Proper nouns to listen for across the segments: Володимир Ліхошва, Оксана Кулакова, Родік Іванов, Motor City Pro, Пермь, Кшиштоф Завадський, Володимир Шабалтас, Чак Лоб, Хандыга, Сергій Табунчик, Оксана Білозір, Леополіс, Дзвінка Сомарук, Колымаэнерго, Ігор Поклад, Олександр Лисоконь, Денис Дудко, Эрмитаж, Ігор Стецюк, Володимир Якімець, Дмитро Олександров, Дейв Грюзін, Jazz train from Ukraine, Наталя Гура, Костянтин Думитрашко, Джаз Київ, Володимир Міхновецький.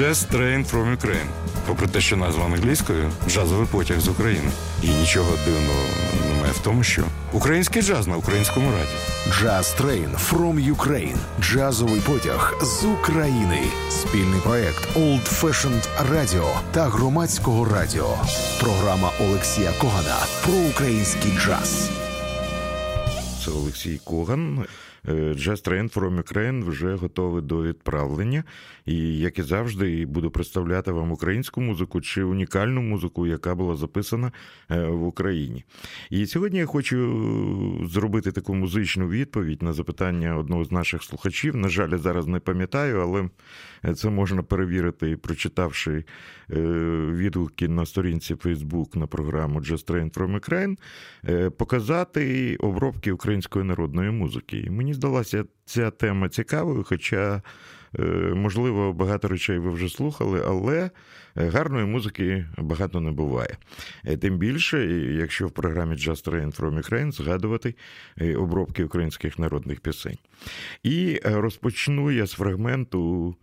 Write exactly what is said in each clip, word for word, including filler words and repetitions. Jazz train from Ukraine. Попри те, що назва англійською – джазовий потяг з України. І нічого дивного немає в тому, що український джаз на українському радіо. Jazz train from Ukraine. Джазовий потяг з України. Спільний проект Old Fashioned Radio та Громадського радіо. Програма Олексія Когана про український джаз. Це Олексій Коган. Jazz Train from Ukraine вже готовий до відправлення. І, як і завжди, буду представляти вам українську музику чи унікальну музику, яка була записана в Україні. І сьогодні я хочу зробити таку музичну відповідь на запитання одного з наших слухачів. На жаль, я зараз не пам'ятаю, але це можна перевірити, прочитавши відгуки на сторінці Facebook на програму Jazz Train from Ukraine, показати обробки української народної музики. І мені Мені здалася ця тема цікавою, хоча, можливо, багато речей ви вже слухали, але гарної музики багато не буває. Тим більше, якщо в програмі Jazz Train from Ukraine згадувати обробки українських народних пісень. І розпочну я з фрагменту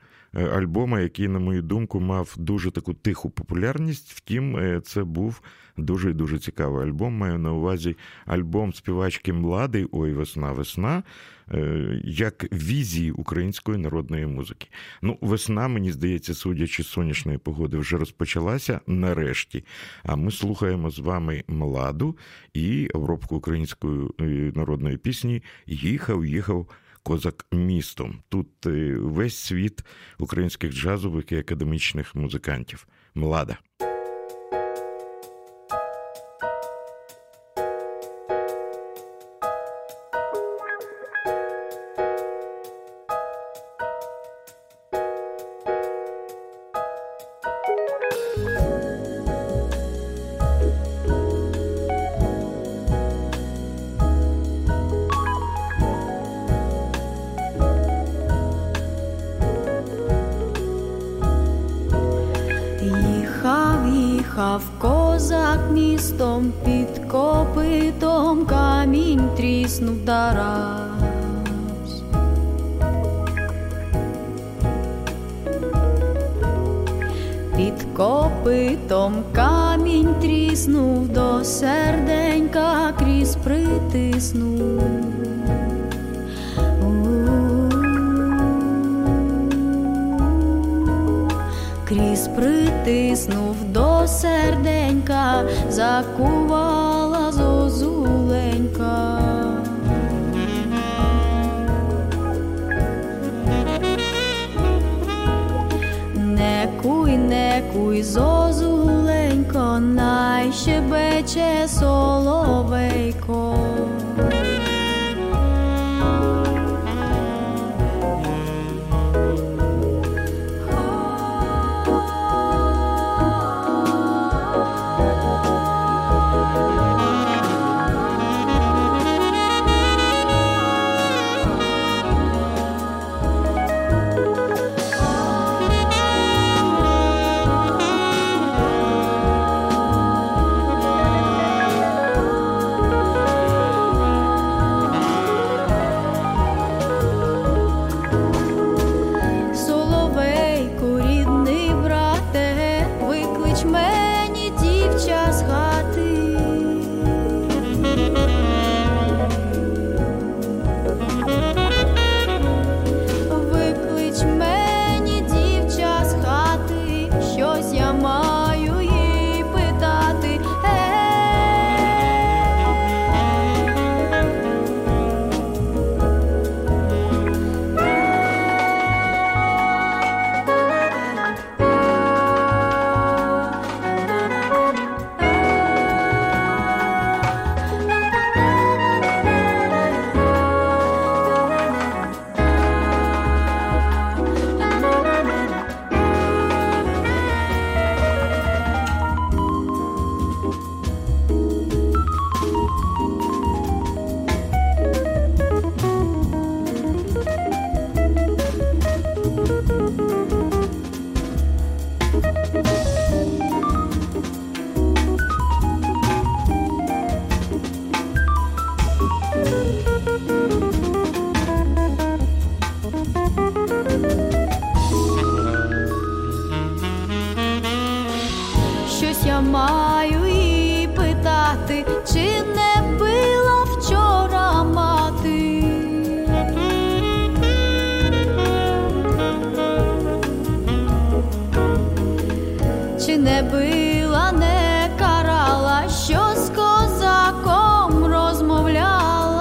альбома, який, на мою думку, мав дуже таку тиху популярність. Втім, це був дуже і дуже цікавий альбом. Маю на увазі альбом співачки Млади «Ой, весна, весна», як візії української народної музики. Ну, весна, мені здається, судячи з сонячної погоди, вже розпочалася нарешті. А ми слухаємо з вами Младу і обробку української народної пісні «Їхав, їхав козак містом». Тут весь світ українських джазових і академічних музикантів. Млада. Під копитом камінь тріснув дараз. Під копитом камінь тріснув, до серденька крізь притиснув. Крізь притиснув до серденька, закувала зозуленька. Не куй, не куй, зозуленько, найщебече соловейко. маю її питати, чи не пила вчора мати. Чи не била, не карала, що з козаком розмовляла.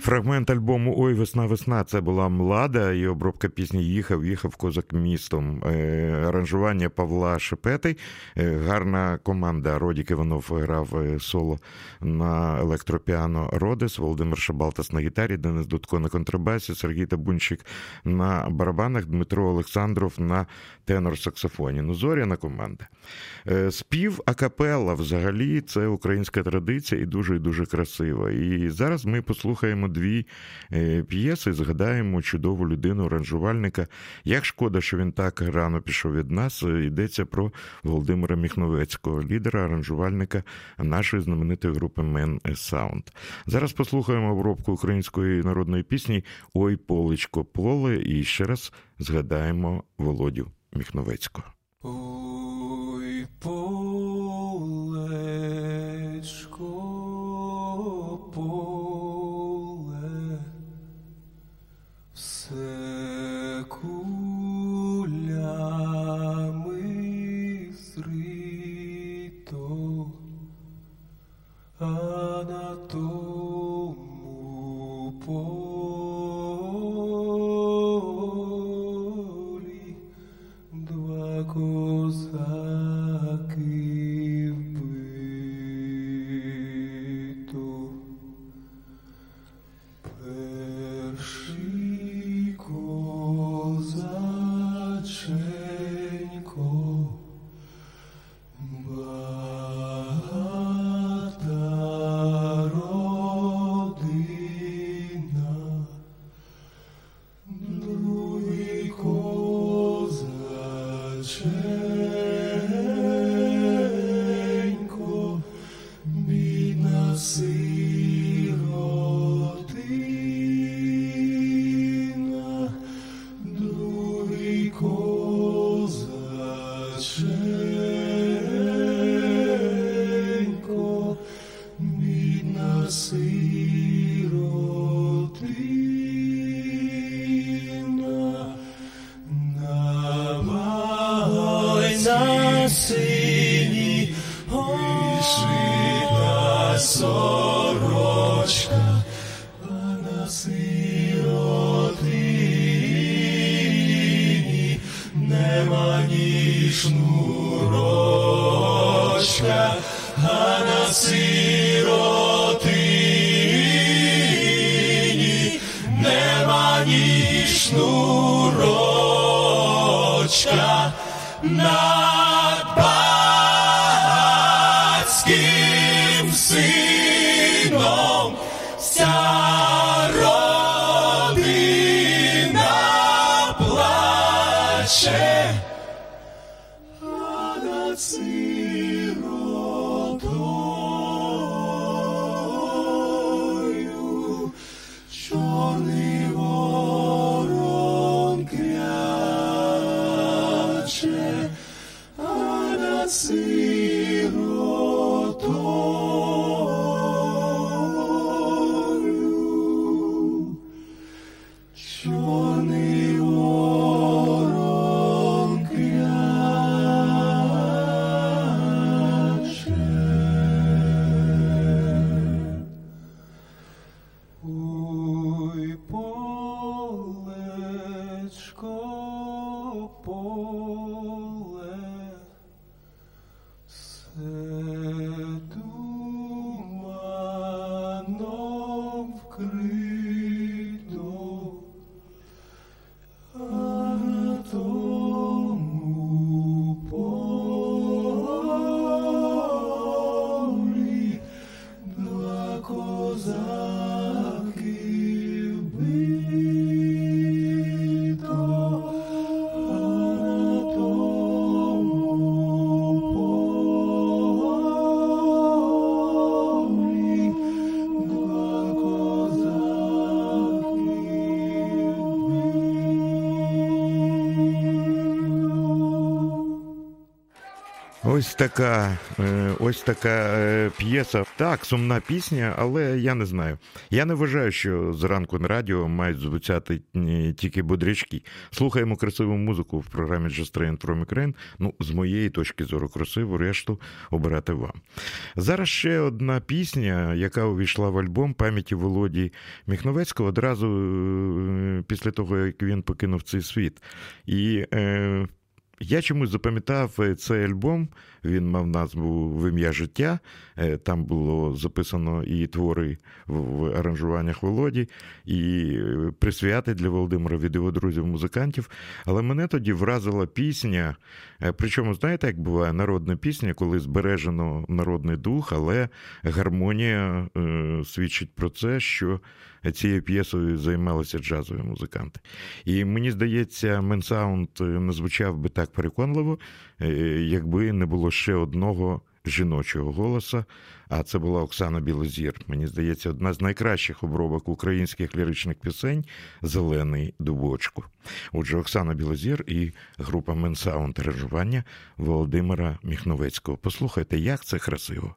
Фрагмент альбому «Ой, весна-весна» – це була «Млада» і обробка пісні «Їхав, їхав козак містом». Аранжування Павла Шепетий. Гарна команда. Родік Іванов грав соло на електропіано «Родес», Володимир Шабалтас на гітарі, Денис Дудко на контрабасі, Сергій Табунчик на барабанах, Дмитро Олександров на тенор-саксофоні. Ну, зоряна команда. Спів акапелла взагалі – це українська традиція і дуже, і дуже красива. І зараз ми послухаємо дві п'єси, згадаємо чудову людину, аранжувальника. Як шкода, що він так рано пішов від нас. Йдеться про Володимира Міхновецького, лідера, аранжувальника нашої знаменитої групи ManSound. Зараз послухаємо обробку української народної пісні «Ой, полечко, поле» і ще раз згадаємо Володю Міхновецького. Ой, полечко, поле, все кулями зрито, а на тому полі два козаки вбито. Сиротою нам вкрито, а на тому полі два козаки бито, а на тому полі два козаки бито. Ось така, е, ось така е, п'єса. Так, сумна пісня, але я не знаю. Я не вважаю, що зранку на радіо мають звучати ні- тільки бодрячки. Слухаємо красиву музику в програмі Jazz Train from Ukraine. Ну, з моєї точки зору, красиву, решту обирати вам. Зараз ще одна пісня, яка увійшла в альбом пам'яті Володі Міхновецького одразу е, після того, як він покинув цей світ. І... Е, Я чомусь запам'ятав цей альбом, він мав назву «В ім'я життя», там було записано і твори в аранжуваннях Володі, і присвяти для Володимира від його друзів-музикантів. Але мене тоді вразила пісня, причому, знаєте, як буває, народна пісня, коли збережено народний дух, але гармонія е, свідчить про це, що цією п'єсою займалися джазові музиканти. І мені здається, ManSound не звучав би так переконливо, якби не було ще одного жіночого голоса, а це була Оксана Білозір. Мені здається, одна з найкращих обробок українських ліричних пісень «Зелений дубочку». Отже, Оксана Білозір і група ManSound аранжування Володимира Міхновецького. Послухайте, як це красиво.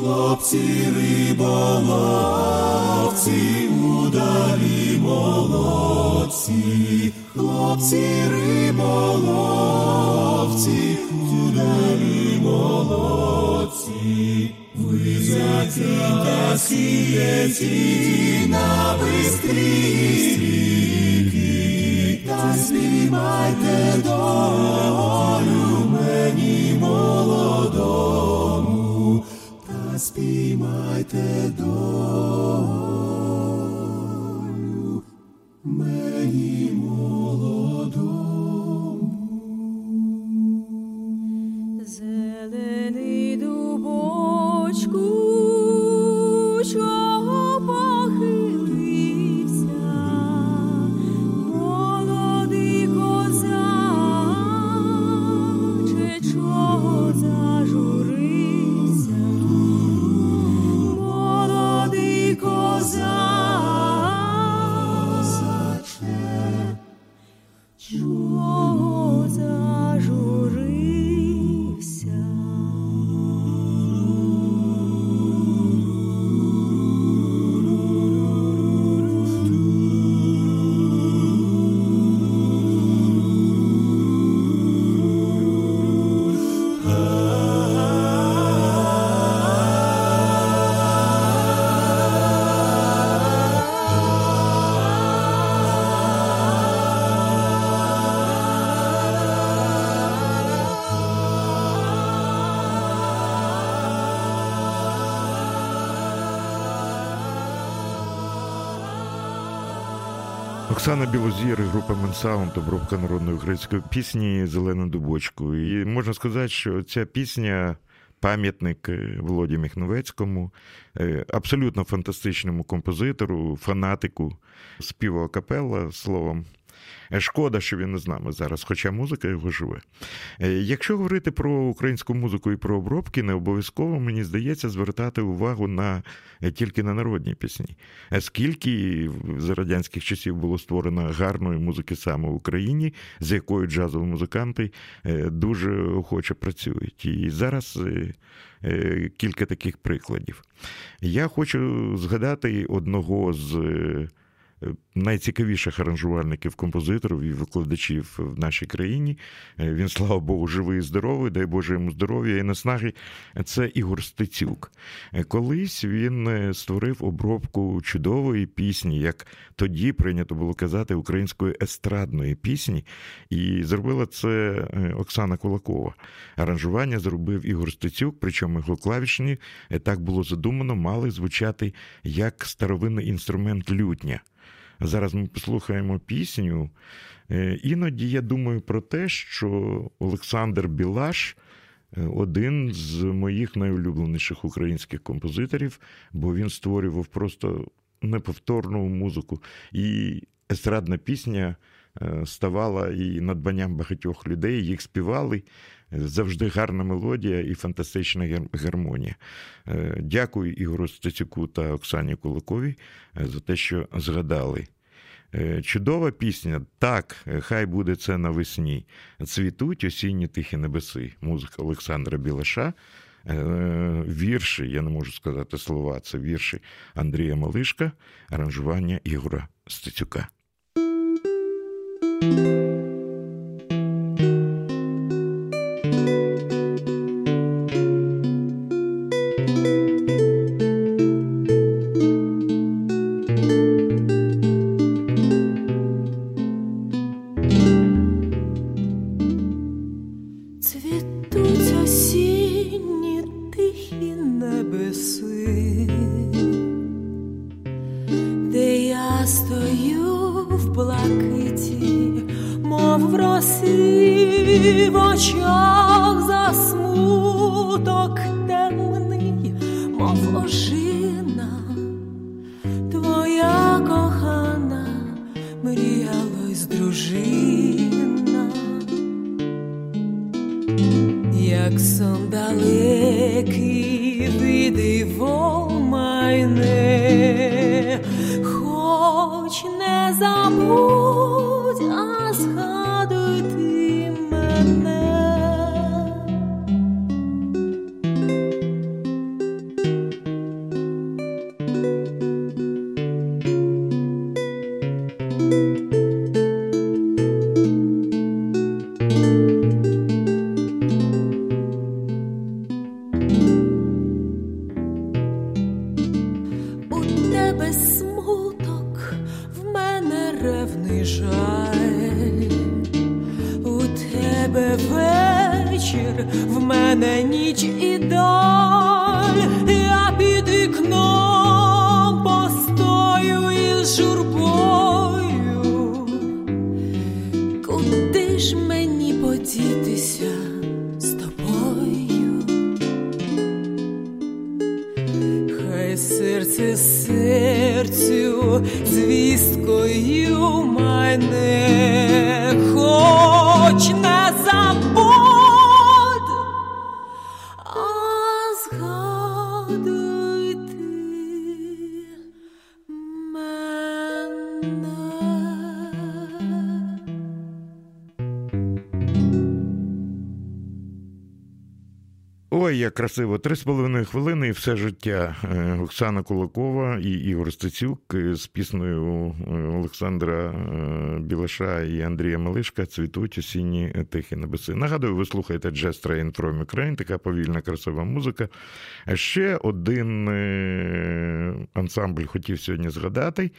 Хлопці риболовці, удалі молодці. Хлопці риболовці, удалі молодці. Ви зятіте сієті на бистрій стріки, та спіймайте долю мені молодому. Спіймайте долю мені молодому. Зелений дубочку, чого похилився молодий козак, чи чого зажурився? Козаче, чого зажурився? Оксана Білозір, група ManSound, обробка народної української пісні «Зелену дубочку». І можна сказати, що ця пісня – пам'ятник Володі Міхновецькому, абсолютно фантастичному композитору, фанатику співу акапелла, словом. Шкода, що він не з нами зараз, хоча музика його живе. Якщо говорити про українську музику і про обробки, не обов'язково, мені здається, звертати увагу на, тільки на народні пісні. Скільки за радянських часів було створено гарної музики саме в Україні, з якою джазові музиканти дуже охоче працюють. І зараз кілька таких прикладів. Я хочу згадати одного з найцікавіших аранжувальників, композиторів і викладачів в нашій країні. Він, слава Богу, живий і здоровий, дай Боже йому здоров'я і наснаги. Це Ігор Стецюк. Колись він створив обробку чудової пісні, як тоді прийнято було казати, української естрадної пісні. І зробила це Оксана Кулакова. Аранжування зробив Ігор Стецюк, причому його клавішні, так було задумано, мали звучати як старовинний інструмент лютня. Зараз ми послухаємо пісню. Іноді я думаю про те, що Олександр Білаш – один з моїх найулюбленіших українських композиторів, бо він створював просто неповторну музику. І естрадна пісня ставала і надбанням багатьох людей, їх співали. Завжди гарна мелодія і фантастична гармонія. Дякую Ігору Стецюку та Оксані Кулаковій за те, що згадали. Чудова пісня. Так, хай буде це навесні. Цвітуть осінні тихі небеси. Музика Олександра Білаша. Вірші, я не можу сказати слова, це вірші Андрія Малишка. Аранжування Ігора Стецюка. Thank you. тебе вечір, в мене ніч і даль. Я під вікном постою із журбою. Куди ж мені подітися з тобою? Хай серце серцю звісткою майне, хоч не забудь, а згадуй ти мене. Ой, як красиво. Три з половиною хвилини і все життя. Оксана Кулакова і Ігор Стецюк з піснею Олександра Білаша і Андрія Малишка «Цвітуть осінні тихі небеси». Нагадую, ви слухаєте Jazz Train from Ukraine, така повільна, красива музика. Ще один ансамбль хотів сьогодні згадати,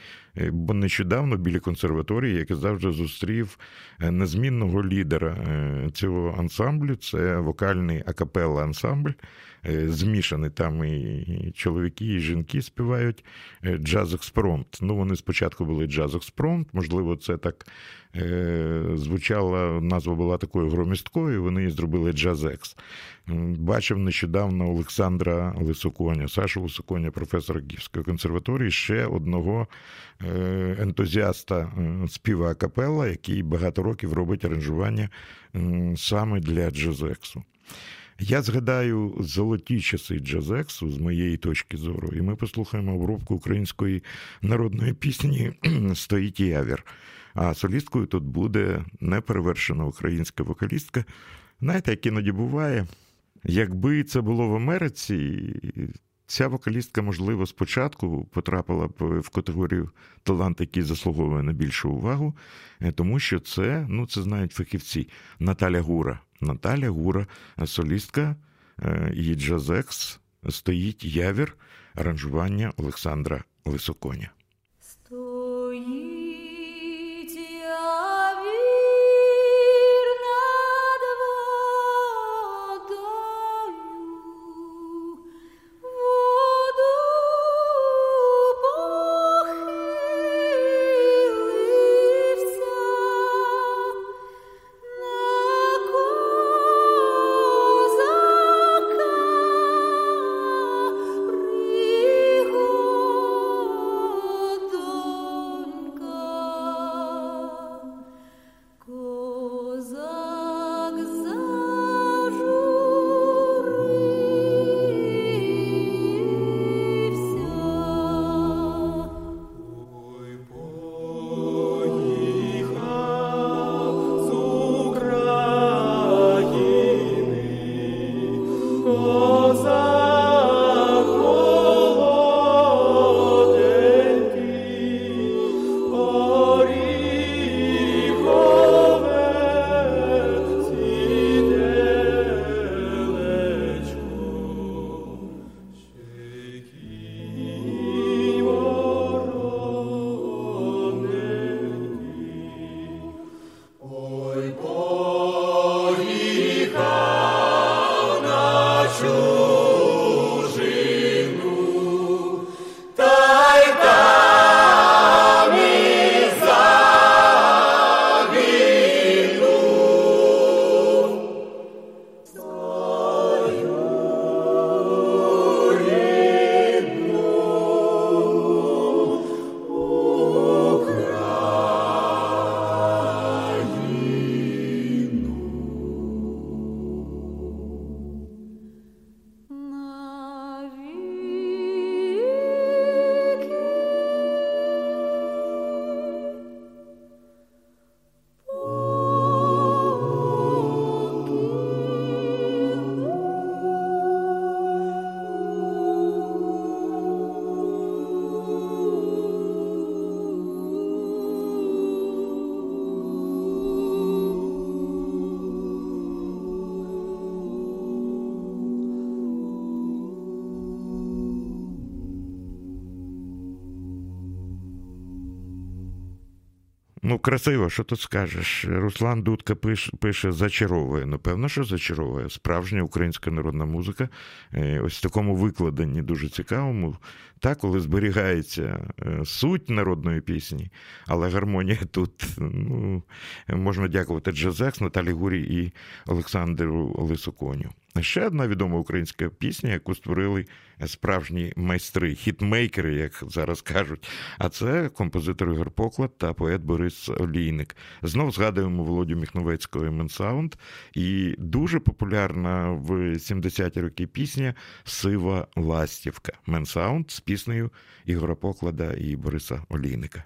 бо нещодавно біля консерваторії, як і завжди, зустрів незмінного лідера цього ансамблю. Це вокальний акапелла ансамбль, змішаний, там і чоловіки, і жінки співають, «Джаз-Експромт». Ну, вони спочатку були «Джаз-Експромт», можливо, це так е, звучала, назва була такою громісткою, вони її зробили «Джаз-Екс». Бачив нещодавно Олександра Лисоконя, Сашу Лисоконя, професора Київської консерваторії, ще одного ентузіаста співа акапелла, який багато років робить аранжування саме для «Джаз-Ексу». Я згадаю золоті часи джаз-ексу, з моєї точки зору, і ми послухаємо обробку української народної пісні «Стоїть явір». А солісткою тут буде неперевершена українська вокалістка. Знаєте, як іноді буває, якби це було в Америці, ця вокалістка, можливо, спочатку потрапила б в категорію талант, який заслуговує на більшу увагу, тому що це, ну це знають фахівці, Наталя Гура. Наталя Гура, солістка, її джаз-екс «Стоїть явір», аранжування Олександра Лисоконя. Ну, красиво, що тут скажеш. Руслан Дудка пише, пише зачаровує. Напевно, що зачаровує. Справжня українська народна музика. Ось в такому викладенні дуже цікавому. Та, коли зберігається суть народної пісні, але гармонія тут, ну, можна дякувати Джаз-Експромту, Наталі Гурі і Олександру Лисоконю. Ще одна відома українська пісня, яку створили справжні майстри, хітмейкери, як зараз кажуть. А це композитор Ігор Поклад та поет Борис Олійник. Знов згадуємо Володю Міхновецького і ManSound. І дуже популярна в сімдесяті роки пісня «Сива ластівка» ManSound з піснею Ігора Поклада і Бориса Олійника.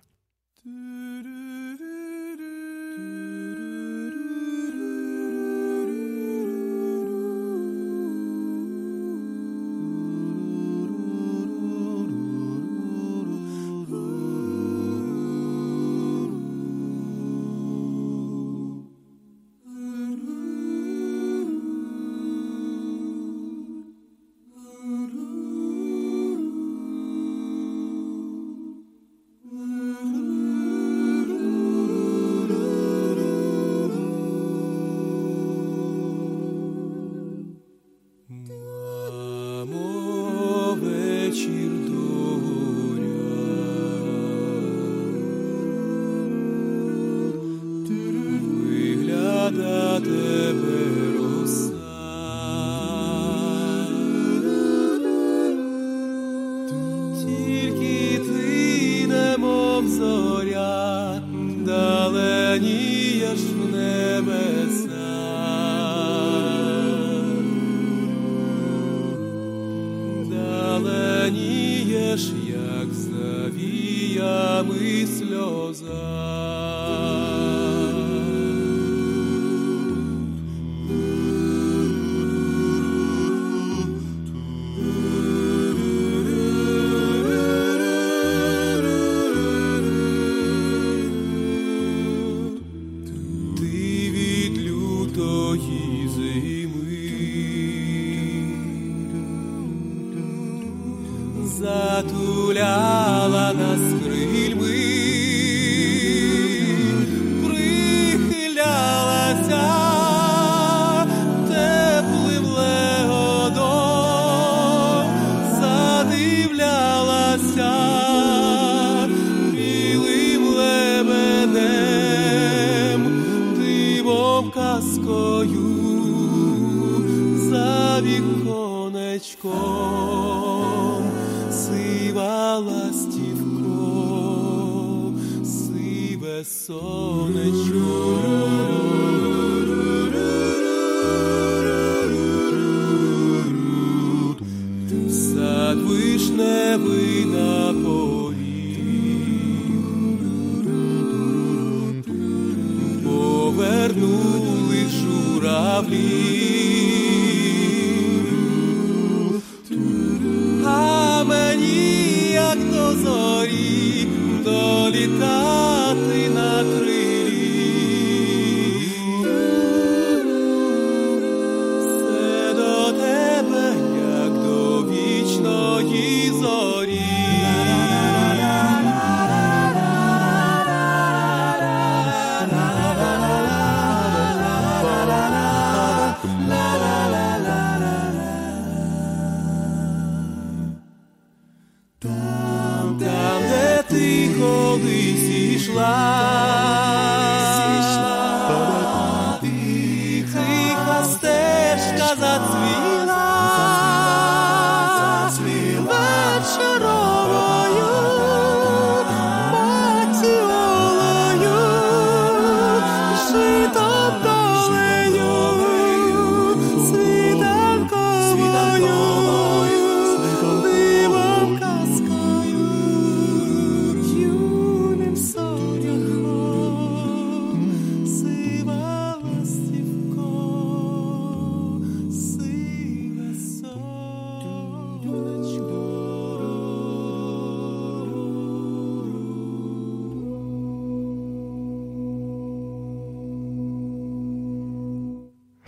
Там, де ти колись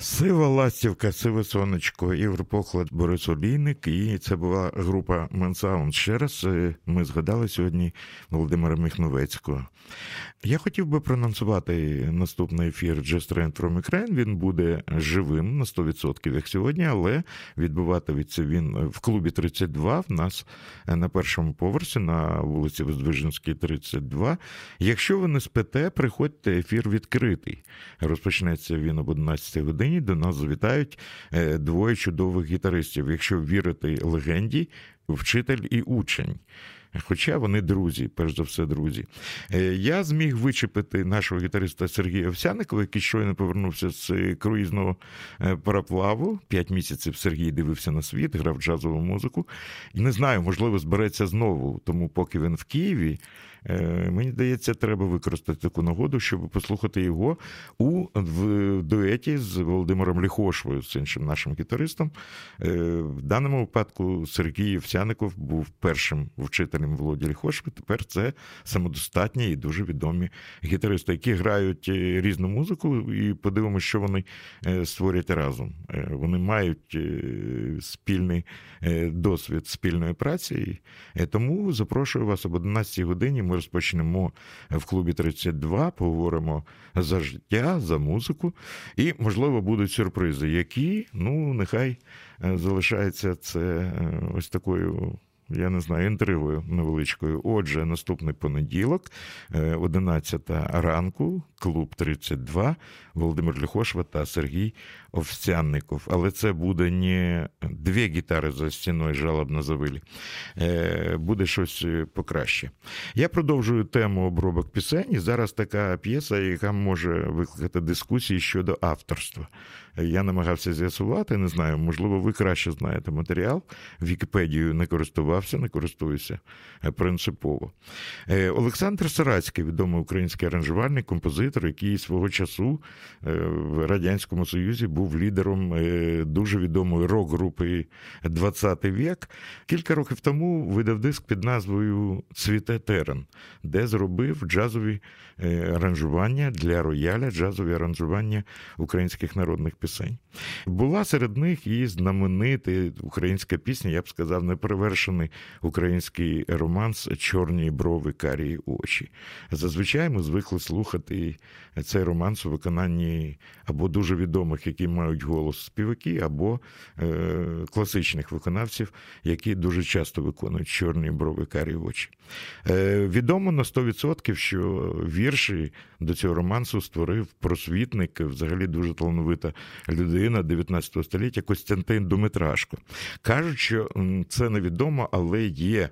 Сива ластівка, сиве сонечко, Ігор Поклад, Борис Олійник. І це була група ManSound. Ще раз ми згадали сьогодні Володимира Міхновецького. Я хотів би проанонсувати наступний ефір Jazz Train from Ukraine. Він буде живим на сто відсотків, як сьогодні, але відбуватиметься він в клубі тридцять два, в нас на першому поверсі, на вулиці Воздвиженській, тридцять два. Якщо ви не спите, приходьте, ефір відкритий. Розпочнеться він об одинадцятій годині. До нас завітають двоє чудових гітаристів. Якщо вірити легенді, вчитель і учень. Хоча вони друзі, перш за все друзі. Я зміг вичепити нашого гітариста Сергія Овсяникова, який щойно повернувся з круїзного пароплаву. П'ять місяців Сергій дивився на світ, грав джазову музику. Не знаю, можливо, збереться знову, тому поки він в Києві, мені здається, треба використати таку нагоду, щоб послухати його у в дуеті з Володимиром Ліхошвою, з іншим нашим гітаристом. В даному випадку Сергій Овсяников був першим вчителем Володі Ліхошви. Тепер це самодостатні і дуже відомі гітаристи, які грають різну музику, і подивимося, що вони створять разом. Вони мають спільний досвід спільної праці, тому запрошую вас об одинадцятій годині. Ми розпочнемо в клубі тридцять два, поговоримо за життя, за музику, і, можливо, будуть сюрпризи, які, ну, нехай залишається це ось такою, я не знаю, інтригою невеличкою. Отже, наступний понеділок, одинадцята ранку, клуб тридцять два, Володимир Ліхошва та Сергій Овсянников. Але це буде не дві гітари за стіною жалобно завилі. Буде щось покраще. Я продовжую тему обробок пісень. І зараз така п'єса, яка може викликати дискусії щодо авторства. Я намагався з'ясувати, не знаю, можливо, ви краще знаєте матеріал. Вікіпедією не користувався, не користуюся принципово. Олександр Сирацький, відомий український аранжувальник, композитор, який свого часу в Радянському Союзі був лідером дуже відомої рок-групи двадцятий вік. Кілька років тому видав диск під назвою «Цвіте терен», де зробив джазові аранжування для рояля, джазові аранжування українських народних пісень. Була серед них і знаменита українська пісня, я б сказав, неперевершений український романс «Чорні брови, карі очі». Зазвичай ми звикли слухати цей романс у виконанні або дуже відомих, які мають голос співаки, або е- класичних виконавців, які дуже часто виконують «Чорні брови, карі очі». Е- відомо на сто відсотків, що вірші до цього романсу створив просвітник, взагалі дуже талановита людина дев'ятнадцятого століття Костянтин Думитрашко. Кажуть, що це невідомо, але є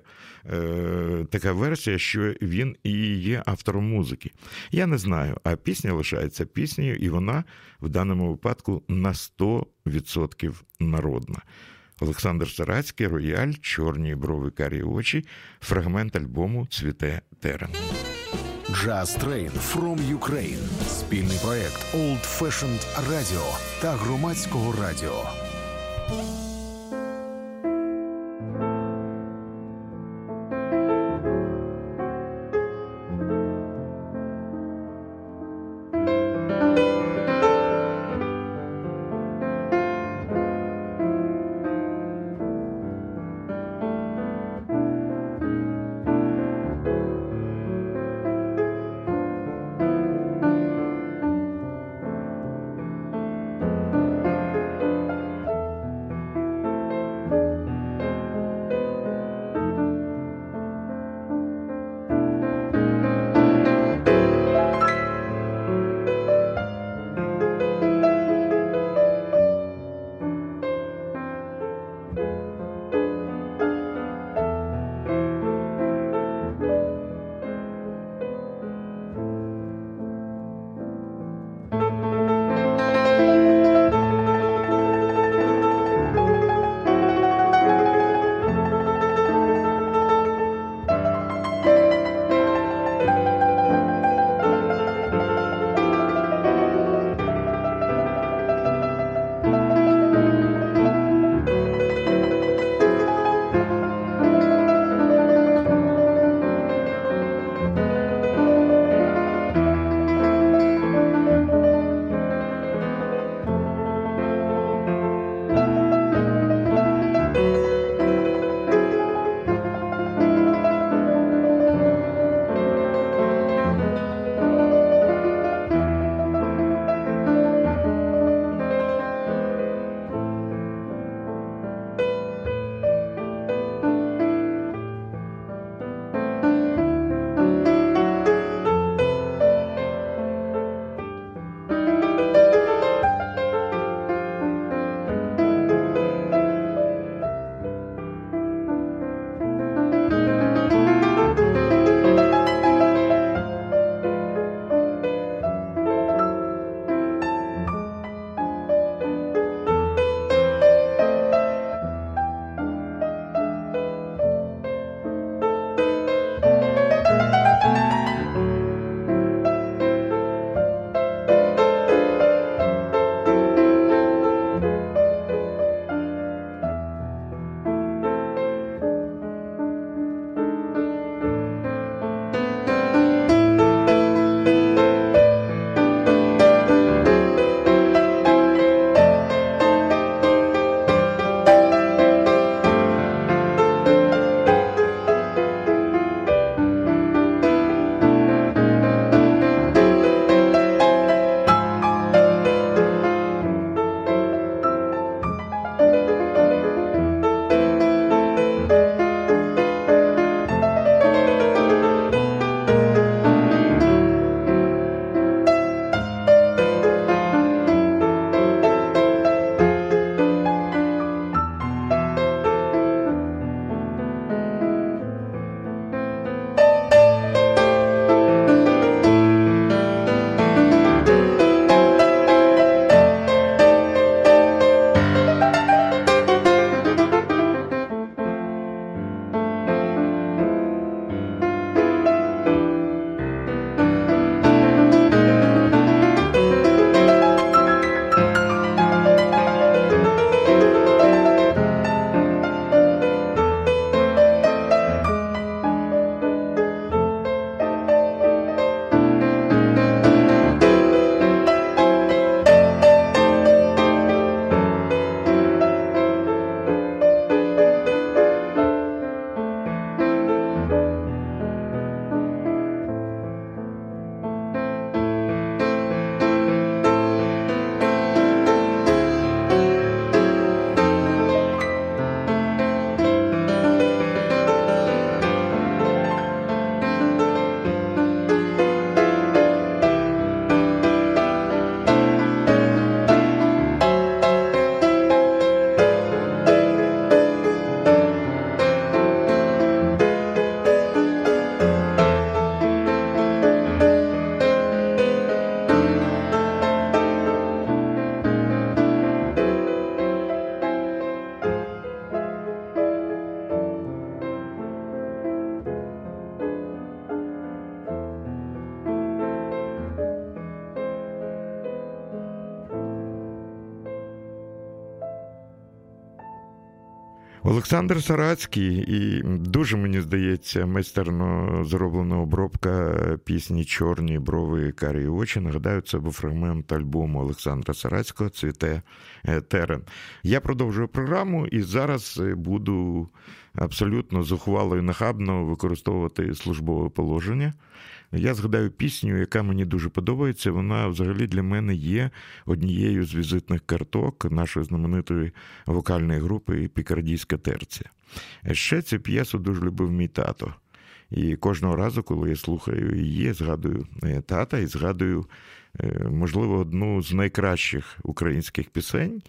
е, така версія, що він і є автором музики. Я не знаю, а пісня лишається піснею, і вона в даному випадку на сто відсотків народна. Олександр Сирацький, рояль, чорні брови, карі очі, фрагмент альбому «Цвіте терен». Jazz Train from Ukraine – спільний проєкт Old Fashioned Radio та Громадського радіо. Олександр Сирацький, і дуже, мені здається, майстерно зроблена обробка пісні «Чорні брови, карі очі». Нагадаю, це був фрагмент альбому Олександра Сирацького «Цвіте терен». Я продовжую програму і зараз буду абсолютно зухвало і нахабно використовувати службове положення. Я згадаю пісню, яка мені дуже подобається. Вона взагалі для мене є однією з візитних карток нашої знаменитої вокальної групи «Пікардійська терція». Ще цю п'єсу дуже любив мій тато. І кожного разу, коли я слухаю її, згадую тата і згадую, можливо, одну з найкращих українських пісень,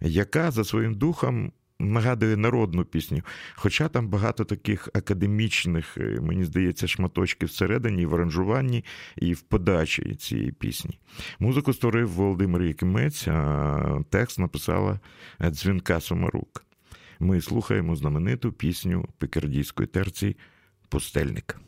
яка за своїм духом нагадує народну пісню, хоча там багато таких академічних, мені здається, шматочків всередині, і в аранжуванні, і в подачі цієї пісні. Музику створив Володимир Якімець, а текст написала Дзвінка Сомарук. Ми слухаємо знамениту пісню пікардійської терції «Пустельник».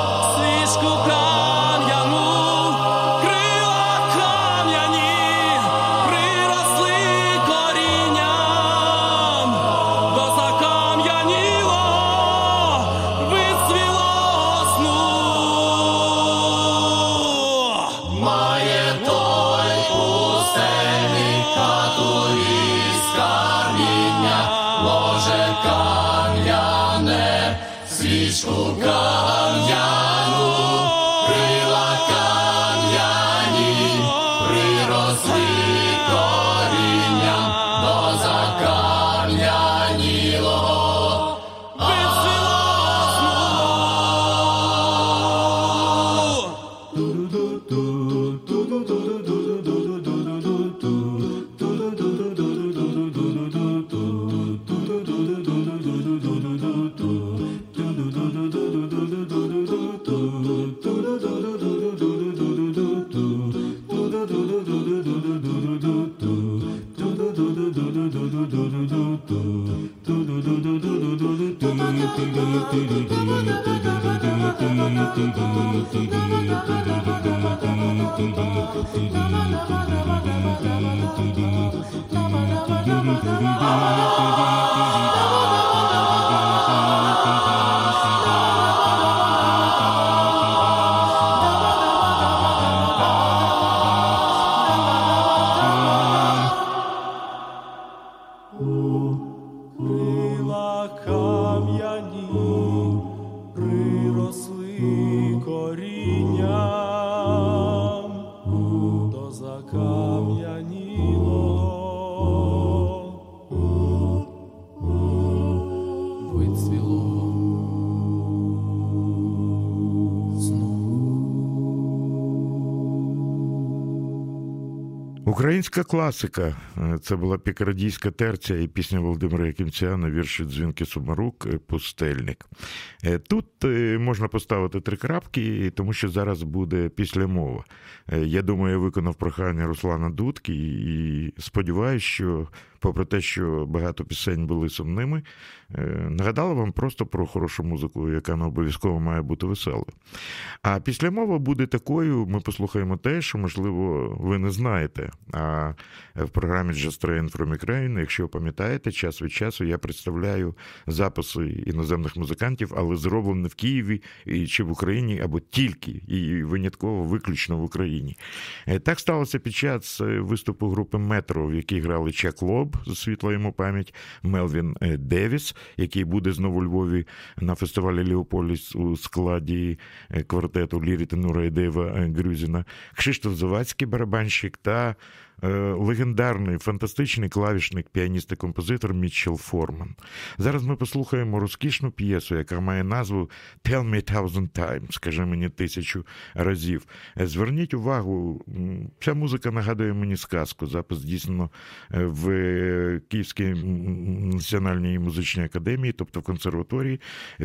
Дякую за Українська класика. Це була пікардійська терця і пісня Володимира Якімця на вірші Дзвінки Сомарук «Пустельник». Тут можна поставити три крапки, тому що зараз буде післямова. Я думаю, я виконав прохання Руслана Дудки і сподіваюся, що, попри те, що багато пісень були сумними, нагадала вам просто про хорошу музику, яка не обов'язково має бути веселою. А післямова буде такою, ми послухаємо те, що, можливо, ви не знаєте. А в програмі «Jazz train from Ukraine», якщо ви пам'ятаєте, час від часу я представляю записи іноземних музикантів, але зроблені в Києві чи в Україні, або тільки і винятково виключно в Україні. Так сталося під час виступу групи «Метро», в якій грали Чак Лоб, світла йому пам'ять, Мелвін Девіс, який буде знову у Львові на фестивалі «Леополіс» у складі квартету Лірі Тенура і Дейва Грюзіна, Кшиштоф Завадський, барабанщик, та легендарний, фантастичний клавішник, піаніст і композитор Мітчел Форман. Зараз ми послухаємо розкішну п'єсу, яка має назву «Tell me a thousand times», «Скажи мені тисячу разів». Зверніть увагу, ця музика нагадує мені сказку. Запис здійснено в Київській національній музичній академії, тобто в консерваторії,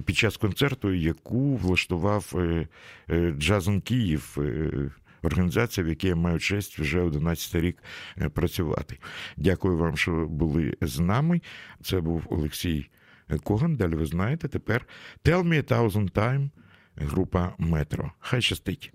під час концерту, яку влаштував «Джазом Київ», організація, в якій я маю честь вже одинадцятий рік працювати. Дякую вам, що були з нами. Це був Олексій Коган. Далі ви знаєте. Тепер «Tell me a thousand times» група «Метро». Хай щастить!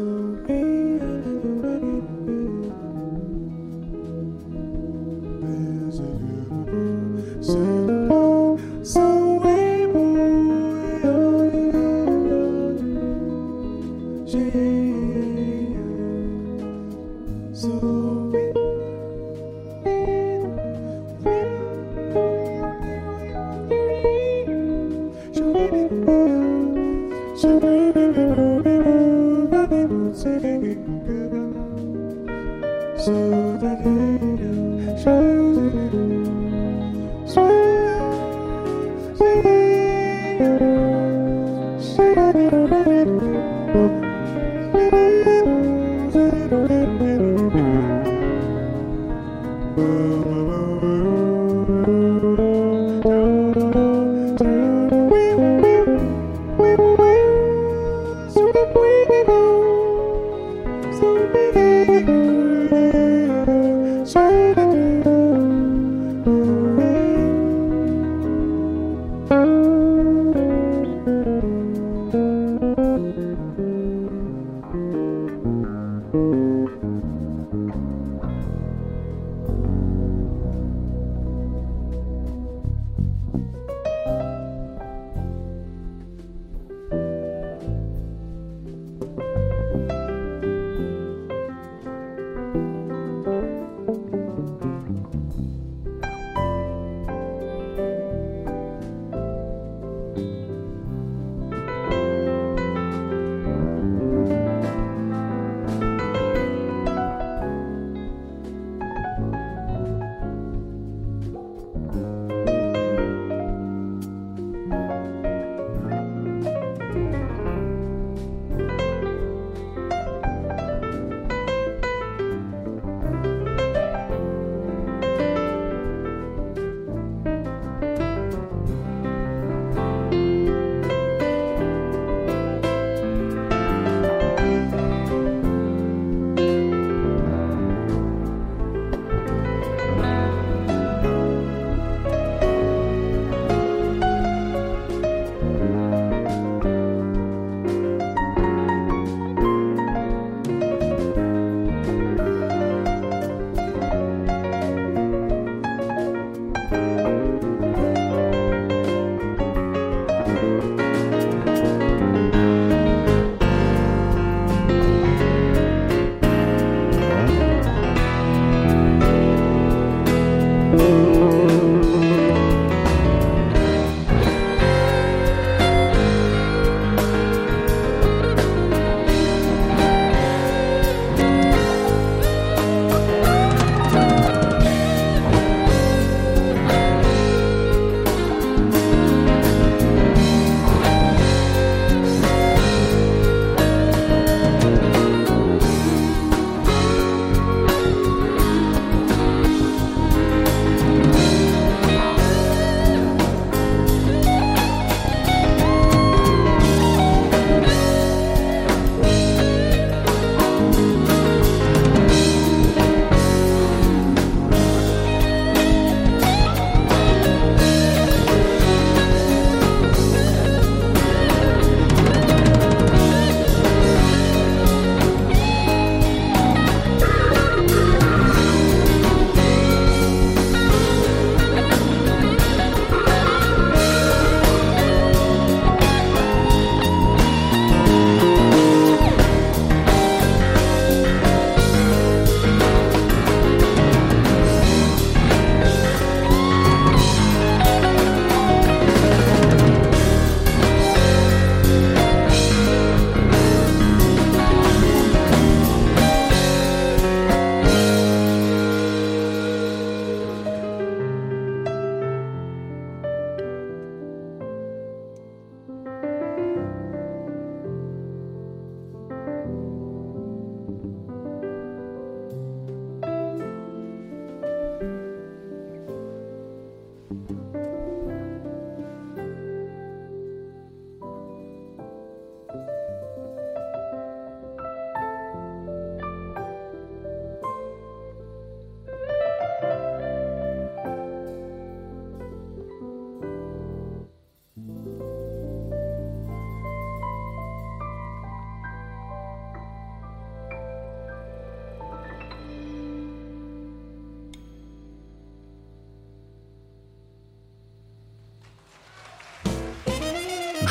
Thank you.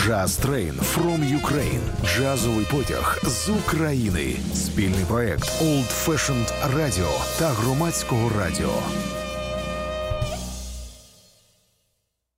Jazz Train from Ukraine. Джазовий потяг з України. Спільний проект Old Fashioned Radio та Громадського радіо.